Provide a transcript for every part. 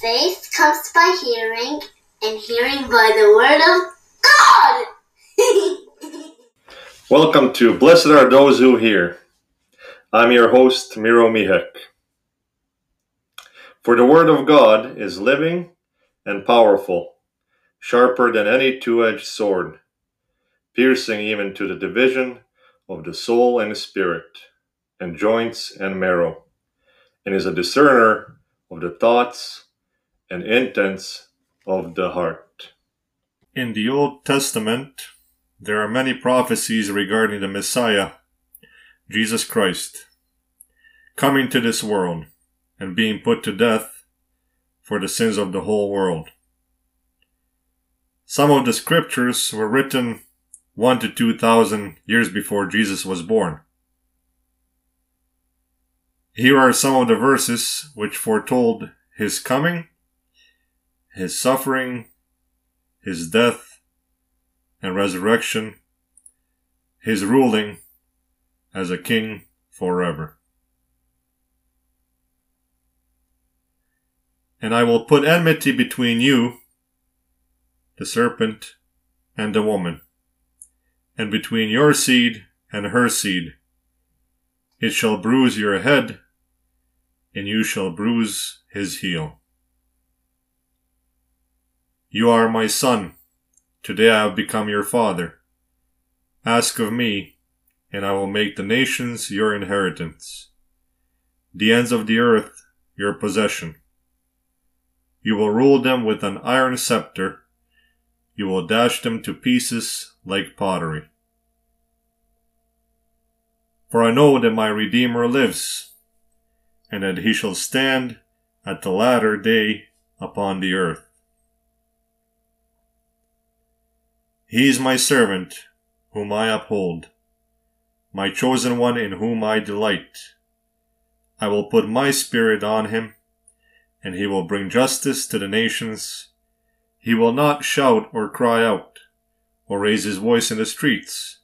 Faith comes by hearing, and hearing by the word of God! Welcome to Blessed Are Those Who Hear. I'm your host, Miro Mihek. For the word of God is living and powerful, sharper than any two-edged sword, piercing even to the division of the soul and the spirit, and joints and marrow, and is a discerner of the thoughts and intents of the heart. In the Old Testament, there are many prophecies regarding the Messiah, Jesus Christ, coming to this world and being put to death for the sins of the whole world. Some of the scriptures were written 1,000 to 2,000 years before Jesus was born. Here are some of the verses which foretold his coming, his suffering, his death and resurrection, his ruling as a king forever. And I will put enmity between you, the serpent, and the woman, and between your seed and her seed. It shall bruise your head, and you shall bruise his heel. You are my son. Today I have become your father. Ask of me, and I will make the nations your inheritance, the ends of the earth your possession. You will rule them with an iron scepter. You will dash them to pieces like pottery. For I know that my Redeemer lives, and that he shall stand at the latter day upon the earth. He is my servant, whom I uphold, my chosen one in whom I delight. I will put my spirit on him, and he will bring justice to the nations. He will not shout or cry out, or raise his voice in the streets.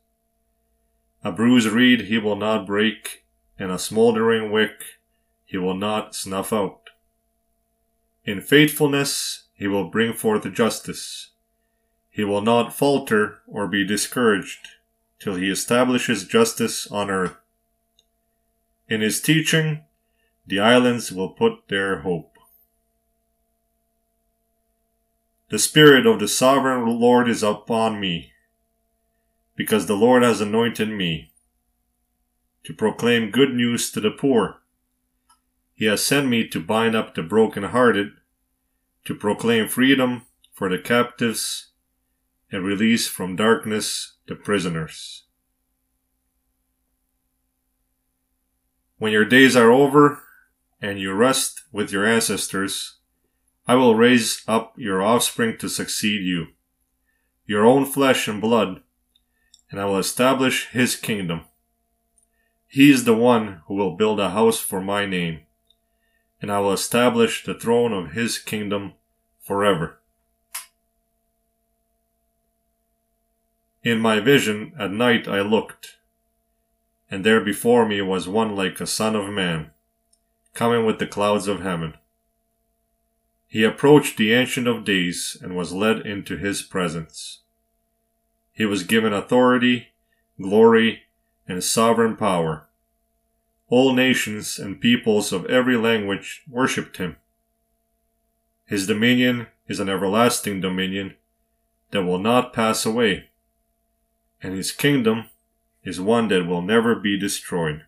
A bruised reed he will not break, and a smoldering wick he will not snuff out. In faithfulness he will bring forth justice. He will not falter or be discouraged till he establishes justice on earth. In his teaching, the islands will put their hope. The Spirit of the Sovereign Lord is upon me, because the Lord has anointed me to proclaim good news to the poor. He has sent me to bind up the brokenhearted, to proclaim freedom for the captives, and release from darkness the prisoners. When your days are over, and you rest with your ancestors, I will raise up your offspring to succeed you, your own flesh and blood, and I will establish his kingdom. He is the one who will build a house for my name, and I will establish the throne of his kingdom forever. In my vision at night I looked, and there before me was one like a son of man, coming with the clouds of heaven. He approached the Ancient of Days and was led into his presence. He was given authority, glory, and sovereign power. All nations and peoples of every language worshipped him. His dominion is an everlasting dominion that will not pass away, and his kingdom is one that will never be destroyed.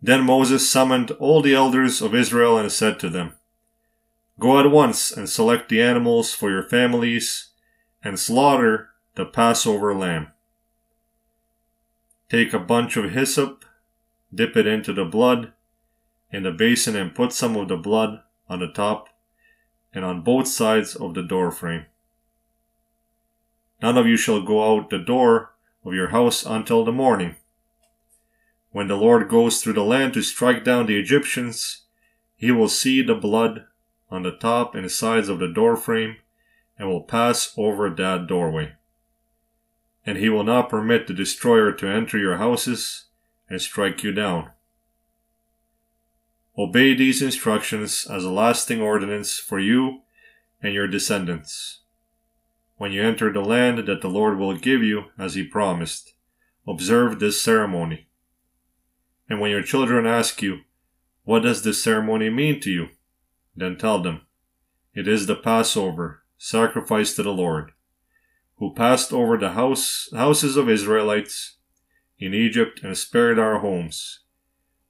Then Moses summoned all the elders of Israel and said to them, "Go at once and select the animals for your families and slaughter the Passover lamb. Take a bunch of hyssop, dip it into the blood in the basin and put some of the blood on the top and on both sides of the doorframe. None of you shall go out the door of your house until the morning. When the Lord goes through the land to strike down the Egyptians, he will see the blood on the top and sides of the doorframe, and will pass over that doorway. And he will not permit the destroyer to enter your houses and strike you down. Obey these instructions as a lasting ordinance for you and your descendants. When you enter the land that the Lord will give you, as he promised, observe this ceremony. And when your children ask you, what does this ceremony mean to you? Then tell them, it is the Passover, sacrifice to the Lord, who passed over the houses of Israelites in Egypt and spared our homes,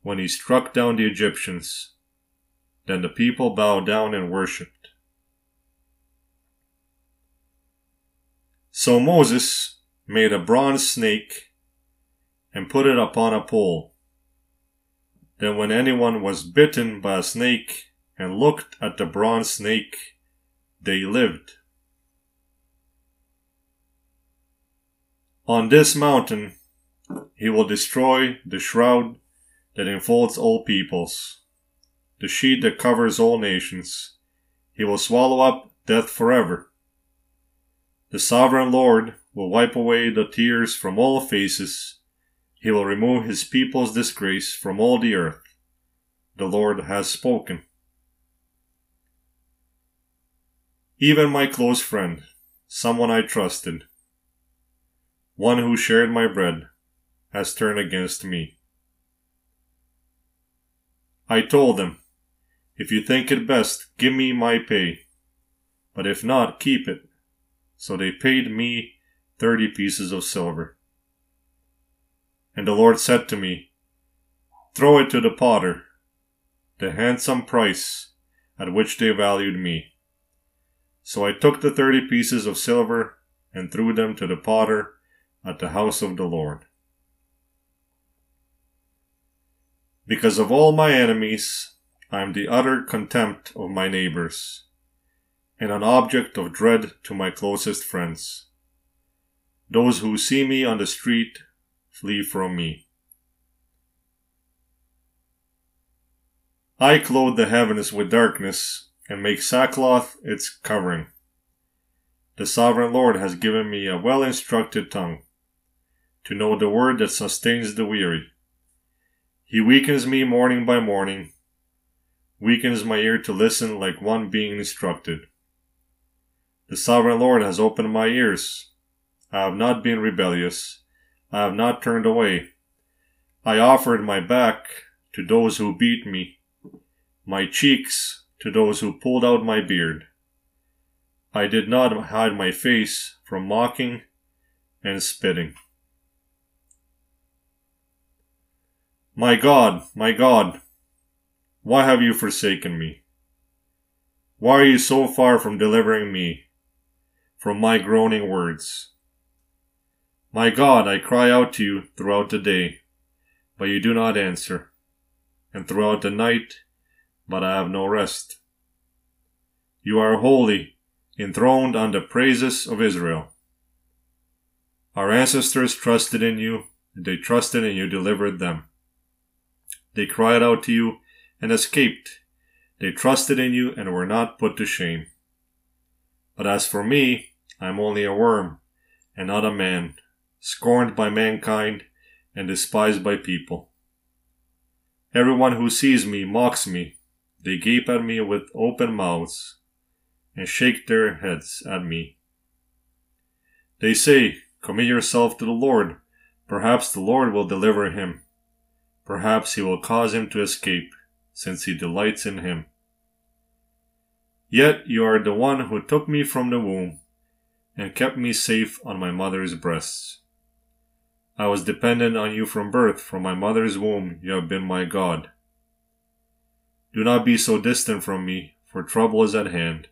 when he struck down the Egyptians. Then the people bowed down and worshipped. So Moses made a bronze snake and put it upon a pole. Then when anyone was bitten by a snake and looked at the bronze snake, they lived. On this mountain he will destroy the shroud that enfolds all peoples, the sheet that covers all nations. He will swallow up death forever. The sovereign Lord will wipe away the tears from all faces. He will remove his people's disgrace from all the earth. The Lord has spoken. Even my close friend, someone I trusted, one who shared my bread, has turned against me. I told him, if you think it best, give me my pay, but if not, keep it. So they paid me 30 pieces of silver. And the Lord said to me, throw it to the potter, the handsome price at which they valued me. So I took the 30 pieces of silver and threw them to the potter at the house of the Lord. Because of all my enemies, I am the utter contempt of my neighbors, and an object of dread to my closest friends. Those who see me on the street flee from me. I clothe the heavens with darkness and make sackcloth its covering. The sovereign Lord has given me a well-instructed tongue, to know the word that sustains the weary. He weakens me morning by morning, weakens my ear to listen like one being instructed. The sovereign Lord has opened my ears. I have not been rebellious. I have not turned away. I offered my back to those who beat me, my cheeks to those who pulled out my beard. I did not hide my face from mocking and spitting. My God, why have you forsaken me? Why are you so far from delivering me from my groaning words? My God, I cry out to you throughout the day, but you do not answer, and throughout the night, but I have no rest. You are holy, enthroned on the praises of Israel. Our ancestors trusted in you, and they trusted and you delivered them. They cried out to you and escaped. They trusted in you and were not put to shame. But as for me, I am only a worm and not a man, scorned by mankind and despised by people. Everyone who sees me mocks me. They gape at me with open mouths and shake their heads at me. They say, commit yourself to the Lord. Perhaps the Lord will deliver him. Perhaps he will cause him to escape, since he delights in him. Yet you are the one who took me from the womb and kept me safe on my mother's breasts. I was dependent on you from birth, from my mother's womb you have been my God. Do not be so distant from me, for trouble is at hand.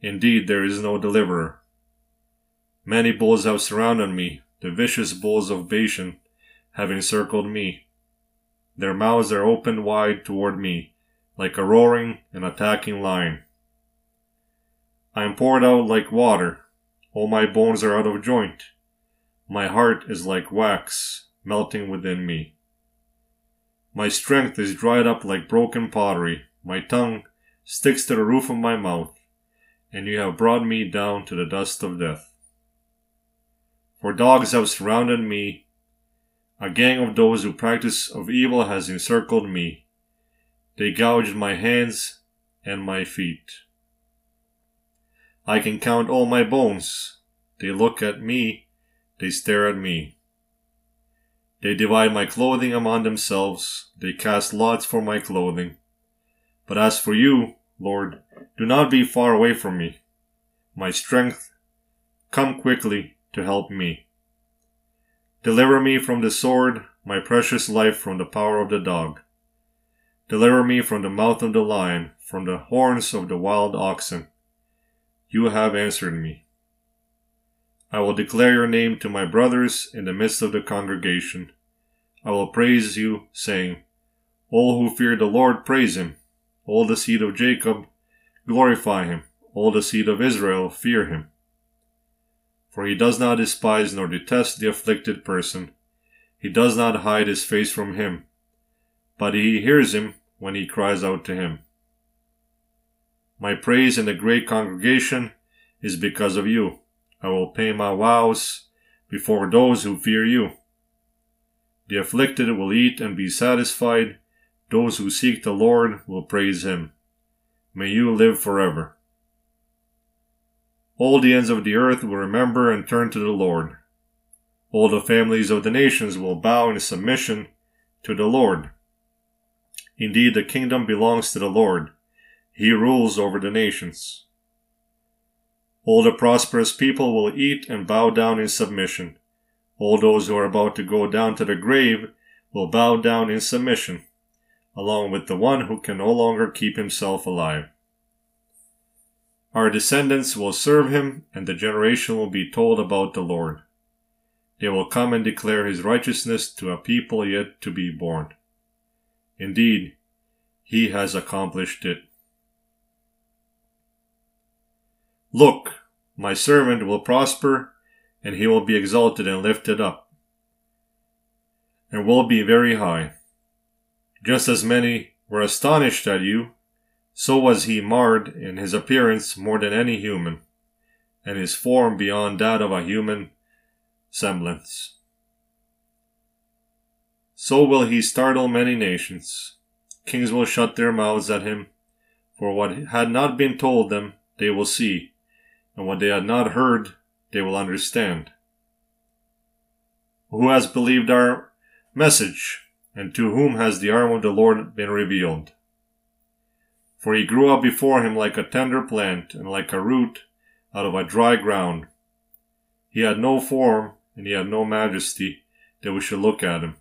Indeed, there is no deliverer. Many bulls have surrounded me, the vicious bulls of Bashan have encircled me. Their mouths are opened wide toward me, like a roaring and attacking lion. I am poured out like water. All my bones are out of joint. My heart is like wax, melting within me. My strength is dried up like broken pottery. My tongue sticks to the roof of my mouth, and you have brought me down to the dust of death. For dogs have surrounded me. A gang of those who practice of evil has encircled me. They gouged my hands and my feet. I can count all my bones. They look at me. They stare at me. They divide my clothing among themselves. They cast lots for my clothing. But as for you, Lord, do not be far away from me. My strength, come quickly to help me. Deliver me from the sword, my precious life from the power of the dog. Deliver me from the mouth of the lion, from the horns of the wild oxen. You have answered me. I will declare your name to my brothers in the midst of the congregation. I will praise you, saying, All who fear the Lord praise him. All the seed of Jacob glorify him. All the seed of Israel fear him. For he does not despise nor detest the afflicted person. He does not hide his face from him. But he hears him when he cries out to him. My praise in the great congregation is because of you. I will pay my vows before those who fear you. The afflicted will eat and be satisfied. Those who seek the Lord will praise him. May you live forever. All the ends of the earth will remember and turn to the Lord. All the families of the nations will bow in submission to the Lord. Indeed, the kingdom belongs to the Lord. He rules over the nations. All the prosperous people will eat and bow down in submission. All those who are about to go down to the grave will bow down in submission, along with the one who can no longer keep himself alive. Our descendants will serve him, and the generation will be told about the Lord. They will come and declare his righteousness to a people yet to be born. Indeed, he has accomplished it. Look, my servant will prosper, and he will be exalted and lifted up, and will be very high. Just as many were astonished at you, so was he marred in his appearance more than any human, and his form beyond that of a human semblance. So will he startle many nations. Kings will shut their mouths at him, for what had not been told them they will see, and what they had not heard, they will understand. Who has believed our message, and to whom has the arm of the Lord been revealed? For he grew up before him like a tender plant, and like a root out of a dry ground. He had no form, and he had no majesty, that we should look at him,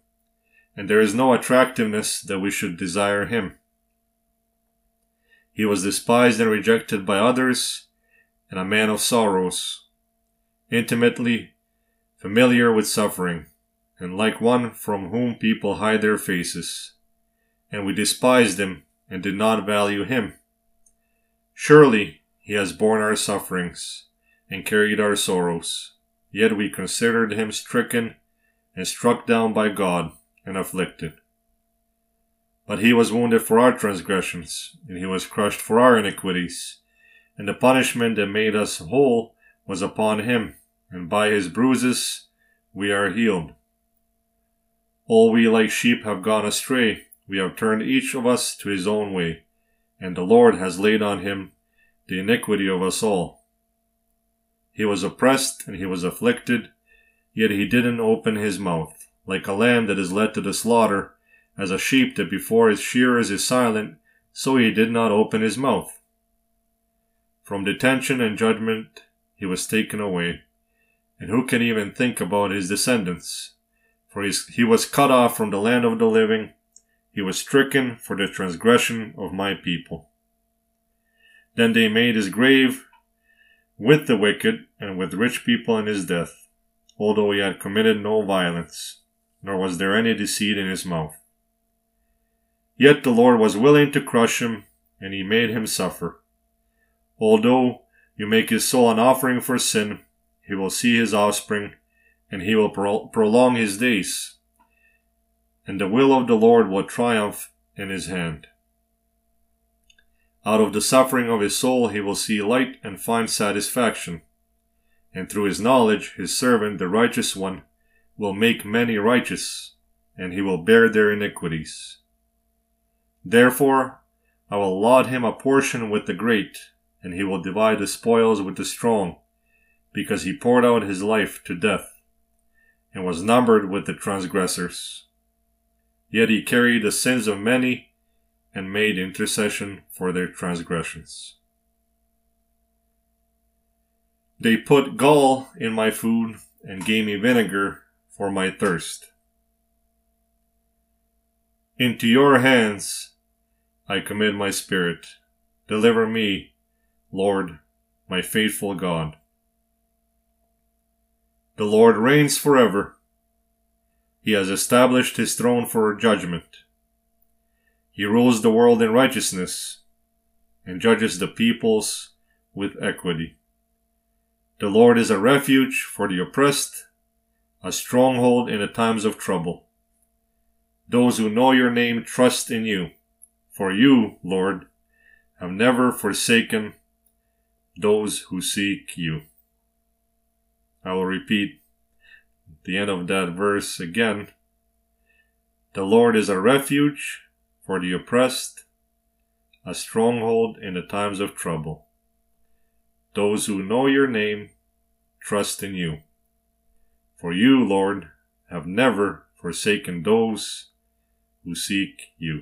and there is no attractiveness that we should desire him. He was despised and rejected by others, and a man of sorrows, intimately familiar with suffering, and like one from whom people hide their faces. And we despised him, and did not value him. Surely he has borne our sufferings, and carried our sorrows. Yet we considered him stricken, and struck down by God, and afflicted. But he was wounded for our transgressions, and he was crushed for our iniquities. And the punishment that made us whole was upon him, and by his bruises we are healed. All we like sheep have gone astray, we have turned each of us to his own way, and the Lord has laid on him the iniquity of us all. He was oppressed and he was afflicted, yet he didn't open his mouth, like a lamb that is led to the slaughter, as a sheep that before its shearers is silent, so he did not open his mouth. From detention and judgment he was taken away, and who can even think about his descendants? For he was cut off from the land of the living, he was stricken for the transgression of my people. Then they made his grave with the wicked and with rich people in his death, although he had committed no violence, nor was there any deceit in his mouth. Yet the Lord was willing to crush him, and he made him suffer. Although you make his soul an offering for sin, he will see his offspring, and he will prolong his days. And the will of the Lord will triumph in his hand. Out of the suffering of his soul he will see light and find satisfaction. And through his knowledge his servant, the righteous one, will make many righteous, and he will bear their iniquities. Therefore I will allot him a portion with the great, and he will divide the spoils with the strong, because he poured out his life to death, and was numbered with the transgressors. Yet he carried the sins of many, and made intercession for their transgressions. They put gall in my food, and gave me vinegar for my thirst. Into your hands I commit my spirit. Deliver me, Lord, my faithful God. The Lord reigns forever. He has established his throne for judgment. He rules the world in righteousness, and judges the peoples with equity. The Lord is a refuge for the oppressed, a stronghold in the times of trouble. Those who know your name trust in you, for you, Lord, have never forsaken those who seek you. I will repeat the end of that verse again. The Lord is a refuge for the oppressed, a stronghold in the times of trouble. Those who know your name trust in you. For you, Lord, have never forsaken those who seek you.